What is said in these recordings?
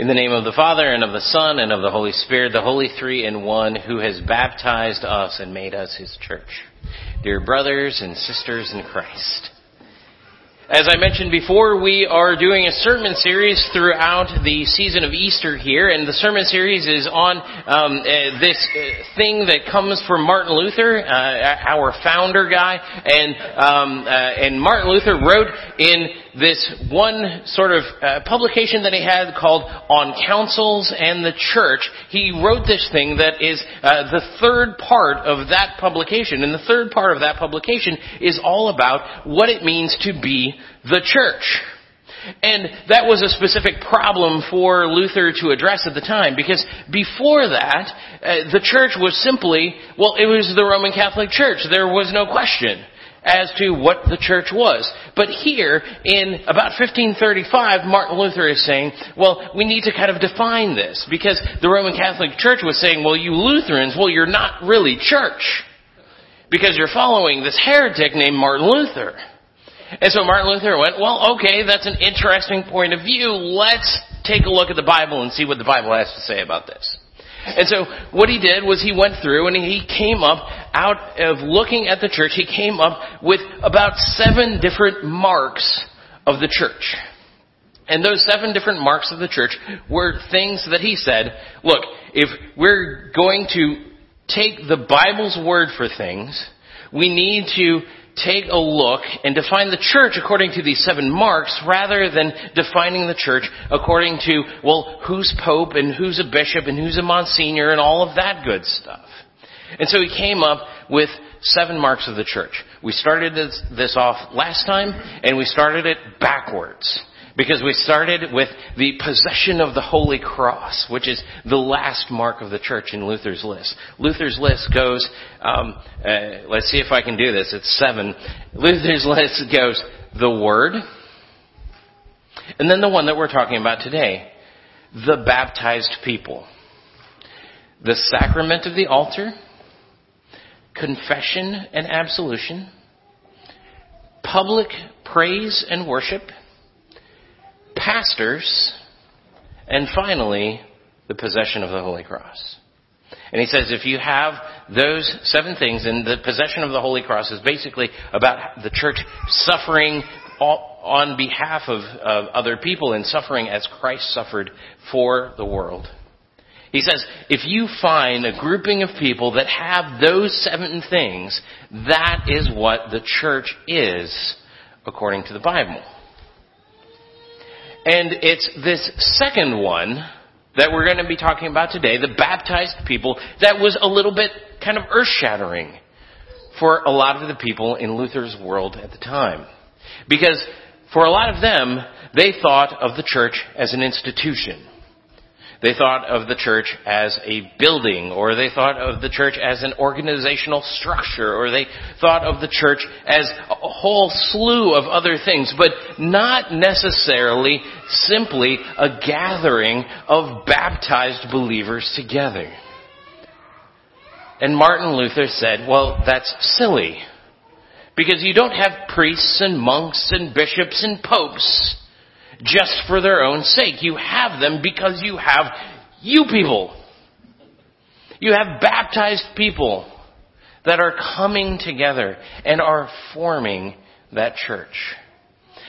In the name of the Father, and of the Son, and of the Holy Spirit, the Holy Three in One, who has baptized us and made us His church. Dear brothers and sisters in Christ, as I mentioned before, we are doing a sermon series throughout the season of Easter here, and the sermon series is on this thing that comes from Martin Luther, our founder guy, and Martin Luther wrote in this one sort of publication that he had called On Councils and the Church. He wrote this thing that is the third part of that publication. And the third part of that publication is all about what it means to be the church. And that was a specific problem for Luther to address at the time, because before that, the church was simply, well, it was the Roman Catholic Church. There was no question as to what the church was. But here, in about 1535, Martin Luther is saying, well, we need to kind of define this, because the Roman Catholic Church was saying, well, you Lutherans, well, you're not really church, because you're following this heretic named Martin Luther. And so Martin Luther went, well, okay, that's an interesting point of view. Let's take a look at the Bible and see what the Bible has to say about this. And so what he did was he went through and he came up, out of looking at the church, he came up with about 7 different marks of the church. And those 7 different marks of the church were things that he said, look, if we're going to take the Bible's word for things, we need to take a look and define the church according to these 7 marks, rather than defining the church according to, well, who's pope and who's a bishop and who's a monsignor and all of that good stuff. And so he came up with 7 marks of the church. We started this off last time, and we started it backwards, because we started with the possession of the Holy Cross, which is the last mark of the church in Luther's list. Luther's list goes, let's see if I can do this, it's 7. Luther's list goes the Word, and then the one that we're talking about today, the baptized people, the sacrament of the altar, confession and absolution, public praise and worship, pastors, and finally, the possession of the Holy Cross. And he says if you have those 7 things, and the possession of the Holy Cross is basically about the church suffering on behalf of other people and suffering as Christ suffered for the world. He says if you find a grouping of people that have those 7 things, that is what the church is according to the Bible. And it's this second one that we're going to be talking about today, the baptized people, that was a little bit kind of earth-shattering for a lot of the people in Luther's world at the time. Because for a lot of them, they thought of the church as an institution. They thought of the church as a building, or they thought of the church as an organizational structure, or they thought of the church as a whole slew of other things, but not necessarily simply a gathering of baptized believers together. And Martin Luther said, well, that's silly, because you don't have priests and monks and bishops and popes just for their own sake. You have them because you have you people. You have baptized people that are coming together and are forming that church.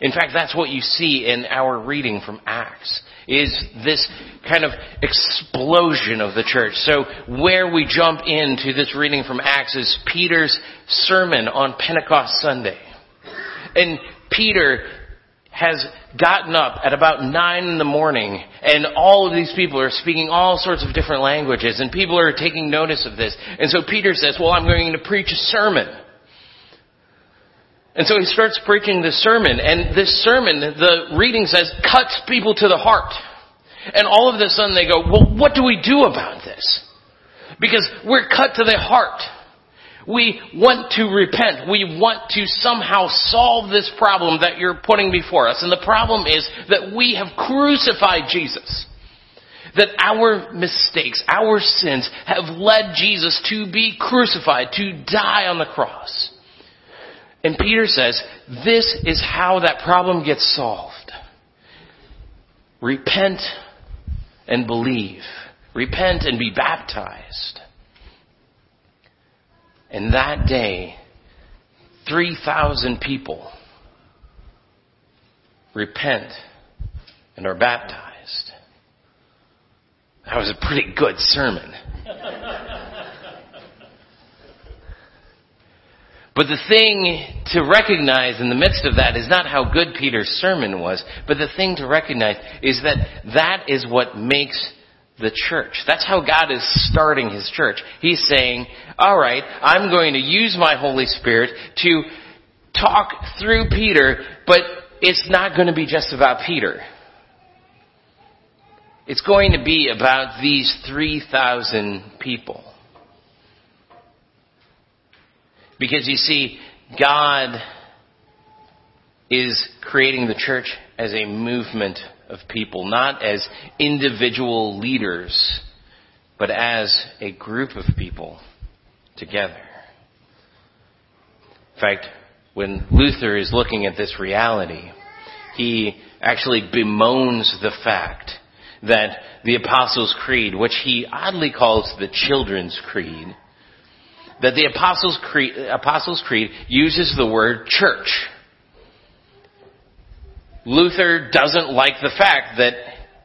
In fact, that's what you see in our reading from Acts, is this kind of explosion of the church. So where we jump into this reading from Acts is Peter's sermon on Pentecost Sunday. And Peter has gotten up at about 9 in the morning, and all of these people are speaking all sorts of different languages, and people are taking notice of this. And so Peter says, well, I'm going to preach a sermon. And so he starts preaching this sermon, and this sermon, the reading says, cuts people to the heart. And all of a sudden they go, well, what do we do about this? Because we're cut to the heart. We want to repent. We want to somehow solve this problem that you're putting before us. And the problem is that we have crucified Jesus. That our mistakes, our sins have led Jesus to be crucified, to die on the cross. And Peter says, this is how that problem gets solved. Repent and believe. Repent and be baptized. And that day, 3,000 people repent and are baptized. That was a pretty good sermon. But the thing to recognize in the midst of that is not how good Peter's sermon was, but the thing to recognize is that is what makes the church. That's how God is starting his church. He's saying, all right, I'm going to use my Holy Spirit to talk through Peter, but it's not going to be just about Peter. It's going to be about these 3,000 people. Because you see, God is creating the church as a movement of people, not as individual leaders, but as a group of people together. In fact, when Luther is looking at this reality, he actually bemoans the fact that the Apostles' Creed, which he oddly calls the Children's Creed, that the Apostles' Creed uses the word church. Luther doesn't like the fact that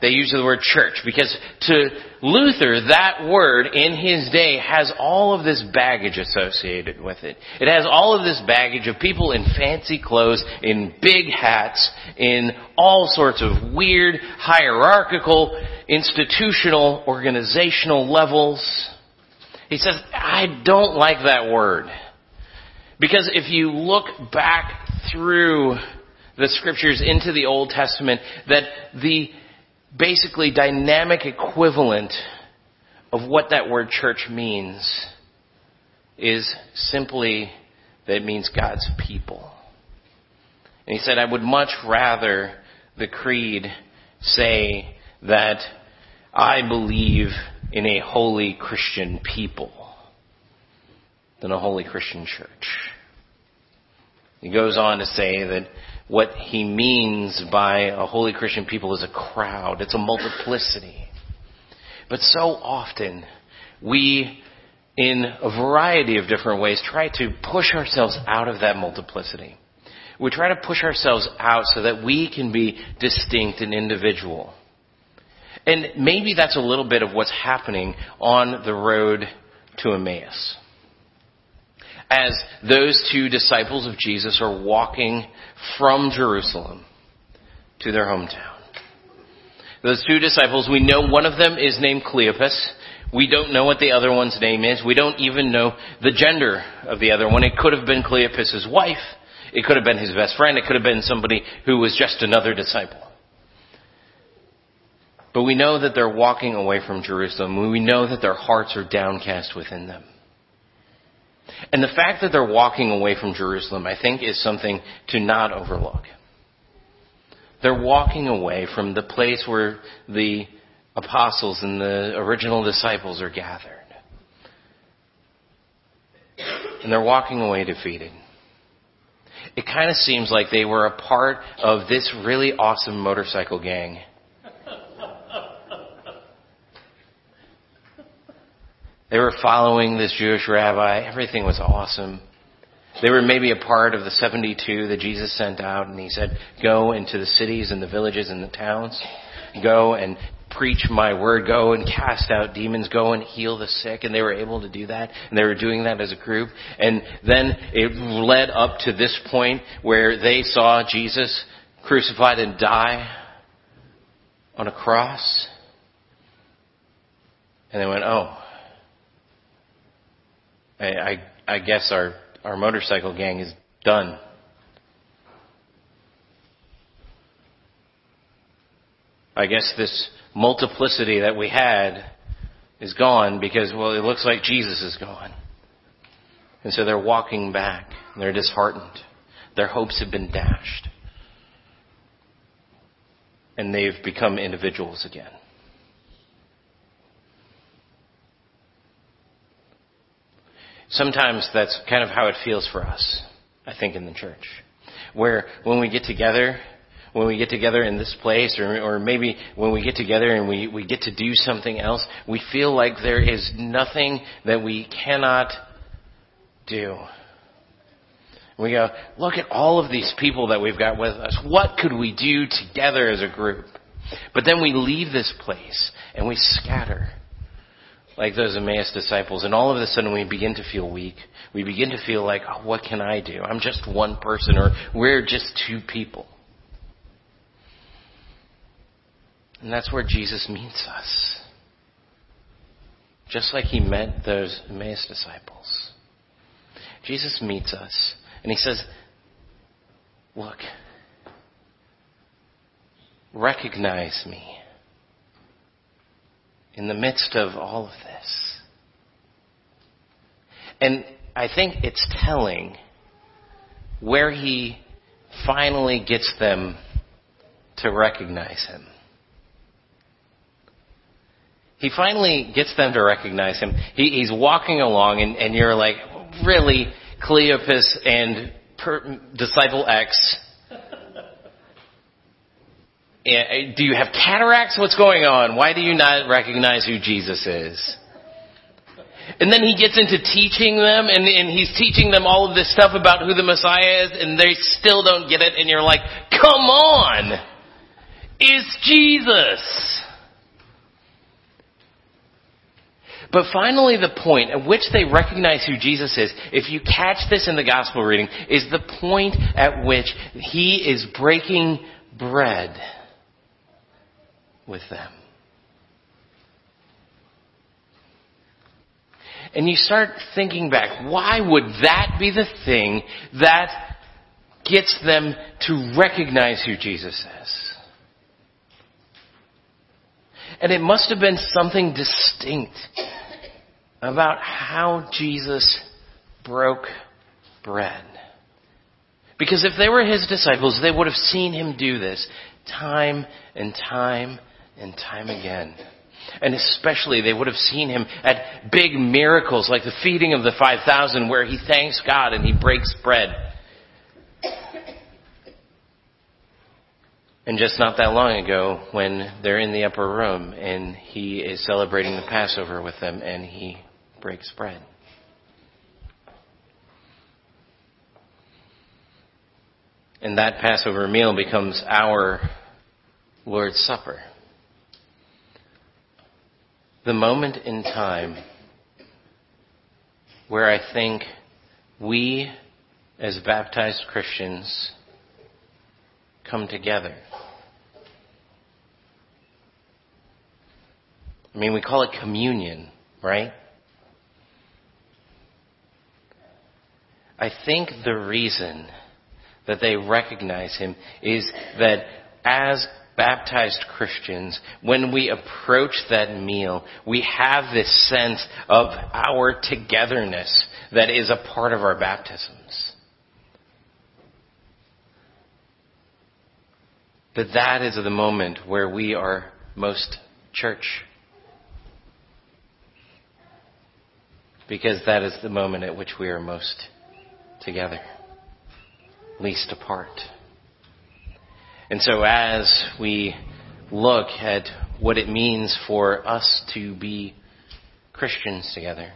they use the word church, because to Luther, that word in his day has all of this baggage associated with it. It has all of this baggage of people in fancy clothes, in big hats, in all sorts of weird hierarchical, institutional, organizational levels. He says, I don't like that word. Because if you look back through the scriptures into the Old Testament, that the basically dynamic equivalent of what that word church means is simply that it means God's people. And he said, I would much rather the creed say that I believe in a holy Christian people than a holy Christian church. He goes on to say that what he means by a holy Christian people is a crowd. It's a multiplicity. But so often, we, in a variety of different ways, try to push ourselves out of that multiplicity. We try to push ourselves out so that we can be distinct and individual. And maybe that's a little bit of what's happening on the road to Emmaus. As those two disciples of Jesus are walking from Jerusalem to their hometown. Those two disciples, we know one of them is named Cleopas. We don't know what the other one's name is. We don't even know the gender of the other one. It could have been Cleopas's wife. It could have been his best friend. It could have been somebody who was just another disciple. But we know that they're walking away from Jerusalem. We know that their hearts are downcast within them. And the fact that they're walking away from Jerusalem, I think, is something to not overlook. They're walking away from the place where the apostles and the original disciples are gathered. And they're walking away defeated. It kind of seems like they were a part of this really awesome motorcycle gang. They were following this Jewish rabbi. Everything was awesome. They were maybe a part of the 72 that Jesus sent out, and he said, go into the cities and the villages and the towns. Go and preach my word. Go and cast out demons. Go and heal the sick. And they were able to do that. And they were doing that as a group. And then it led up to this point where they saw Jesus crucified and die on a cross. And they went, oh, I guess our motorcycle gang is done. I guess this multiplicity that we had is gone because, well, it looks like Jesus is gone. And so they're walking back. And they're disheartened. Their hopes have been dashed. And they've become individuals again. Sometimes that's kind of how it feels for us, I think, in the church. Where when we get together, when we get together in this place, or maybe when we get together and we get to do something else, we feel like there is nothing that we cannot do. We go, look at all of these people that we've got with us. What could we do together as a group? But then we leave this place and we scatter like those Emmaus disciples. And all of a sudden we begin to feel weak. We begin to feel like, oh, what can I do? I'm just one person, or we're just two people. And that's where Jesus meets us. Just like he met those Emmaus disciples. Jesus meets us and he says, look, recognize me in the midst of all of this. And I think it's telling where he finally gets them to recognize him. He finally gets them to recognize him. He's walking along and you're like, really, Cleopas and disciple X? Do you have cataracts? What's going on? Why do you not recognize who Jesus is? And then he gets into teaching them, and he's teaching them all of this stuff about who the Messiah is, and they still don't get it, and you're like, come on! It's Jesus! But finally the point at which they recognize who Jesus is, if you catch this in the gospel reading, is the point at which he is breaking bread with them. And you start thinking back, why would that be the thing that gets them to recognize who Jesus is? And it must have been something distinct about how Jesus broke bread. Because if they were his disciples, they would have seen him do this time and time and time again. And especially they would have seen him at big miracles like the feeding of the 5,000, where he thanks God and he breaks bread. And just not that long ago, when they're in the upper room and he is celebrating the Passover with them and he breaks bread. And that Passover meal becomes our Lord's Supper. The moment in time where I think we, as baptized Christians, come together. I mean, we call it communion, right? I think the reason that they recognize him is that as baptized Christians, when we approach that meal, we have this sense of our togetherness that is a part of our baptisms. But that is the moment where we are most church. Because that is the moment at which we are most together. Least apart. And so as we look at what it means for us to be Christians together,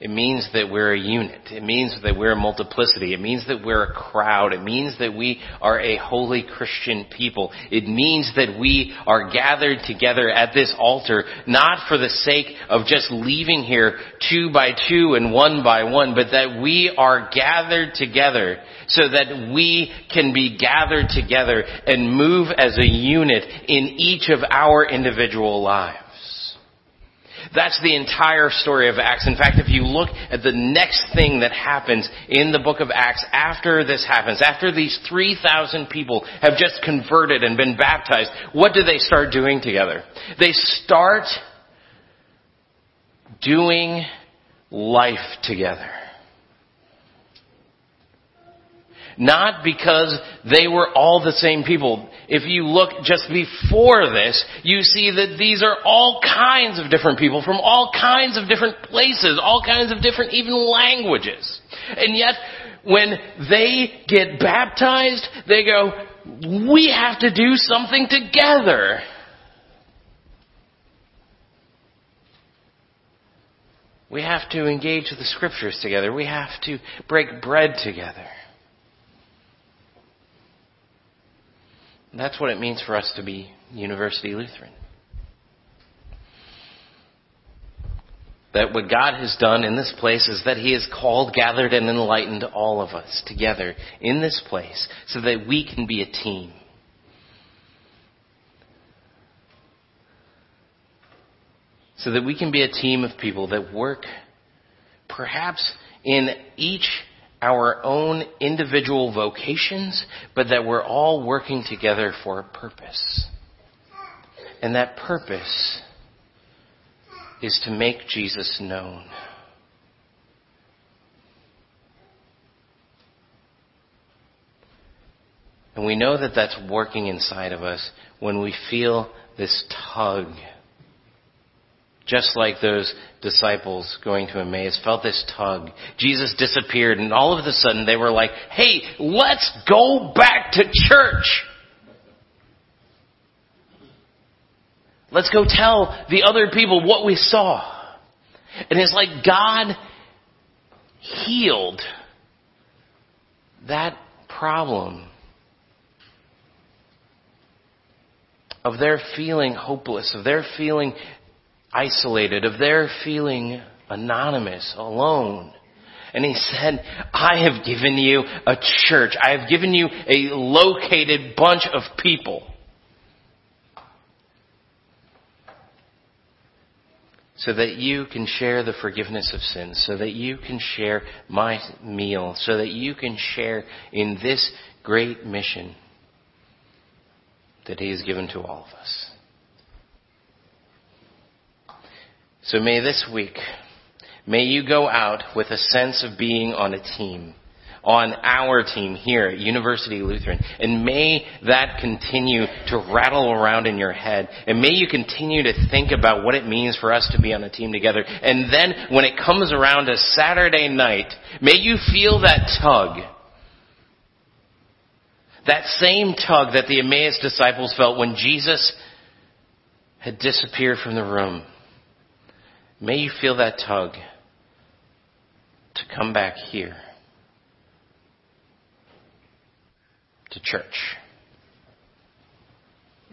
it means that we're a unit. It means that we're a multiplicity. It means that we're a crowd. It means that we are a holy Christian people. It means that we are gathered together at this altar, not for the sake of just leaving here two by two and one by one, but that we are gathered together so that we can be gathered together and move as a unit in each of our individual lives. That's the entire story of Acts. In fact, if you look at the next thing that happens in the book of Acts after this happens, after these 3,000 people have just converted and been baptized, what do they start doing together? They start doing life together. Not because they were all the same people. If you look just before this, you see that these are all kinds of different people from all kinds of different places, all kinds of different even languages. And yet, when they get baptized, they go, we have to do something together. We have to engage the scriptures together. We have to break bread together. That's what it means for us to be University Lutheran. That what God has done in this place is that He has called, gathered, and enlightened all of us together in this place so that we can be a team. So that we can be a team of people that work perhaps in each our own individual vocations, but that we're all working together for a purpose. And that purpose is to make Jesus known. And we know that that's working inside of us when we feel this tug. Just like those disciples going to Emmaus felt this tug. Jesus disappeared, and all of a sudden they were like, hey, let's go back to church. Let's go tell the other people what we saw. And it's like God healed that problem of their feeling hopeless, of their feeling isolated, of their feeling anonymous, alone. And He said, I have given you a church. I have given you a located bunch of people. So that you can share the forgiveness of sins. So that you can share my meal. So that you can share in this great mission that He has given to all of us. So may this week, may you go out with a sense of being on a team, on our team here at University Lutheran, and may that continue to rattle around in your head, and may you continue to think about what it means for us to be on a team together, and then when it comes around to Saturday night, may you feel that tug. That same tug that the Emmaus disciples felt when Jesus had disappeared from the room. May you feel that tug to come back here to church.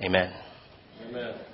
Amen. Amen.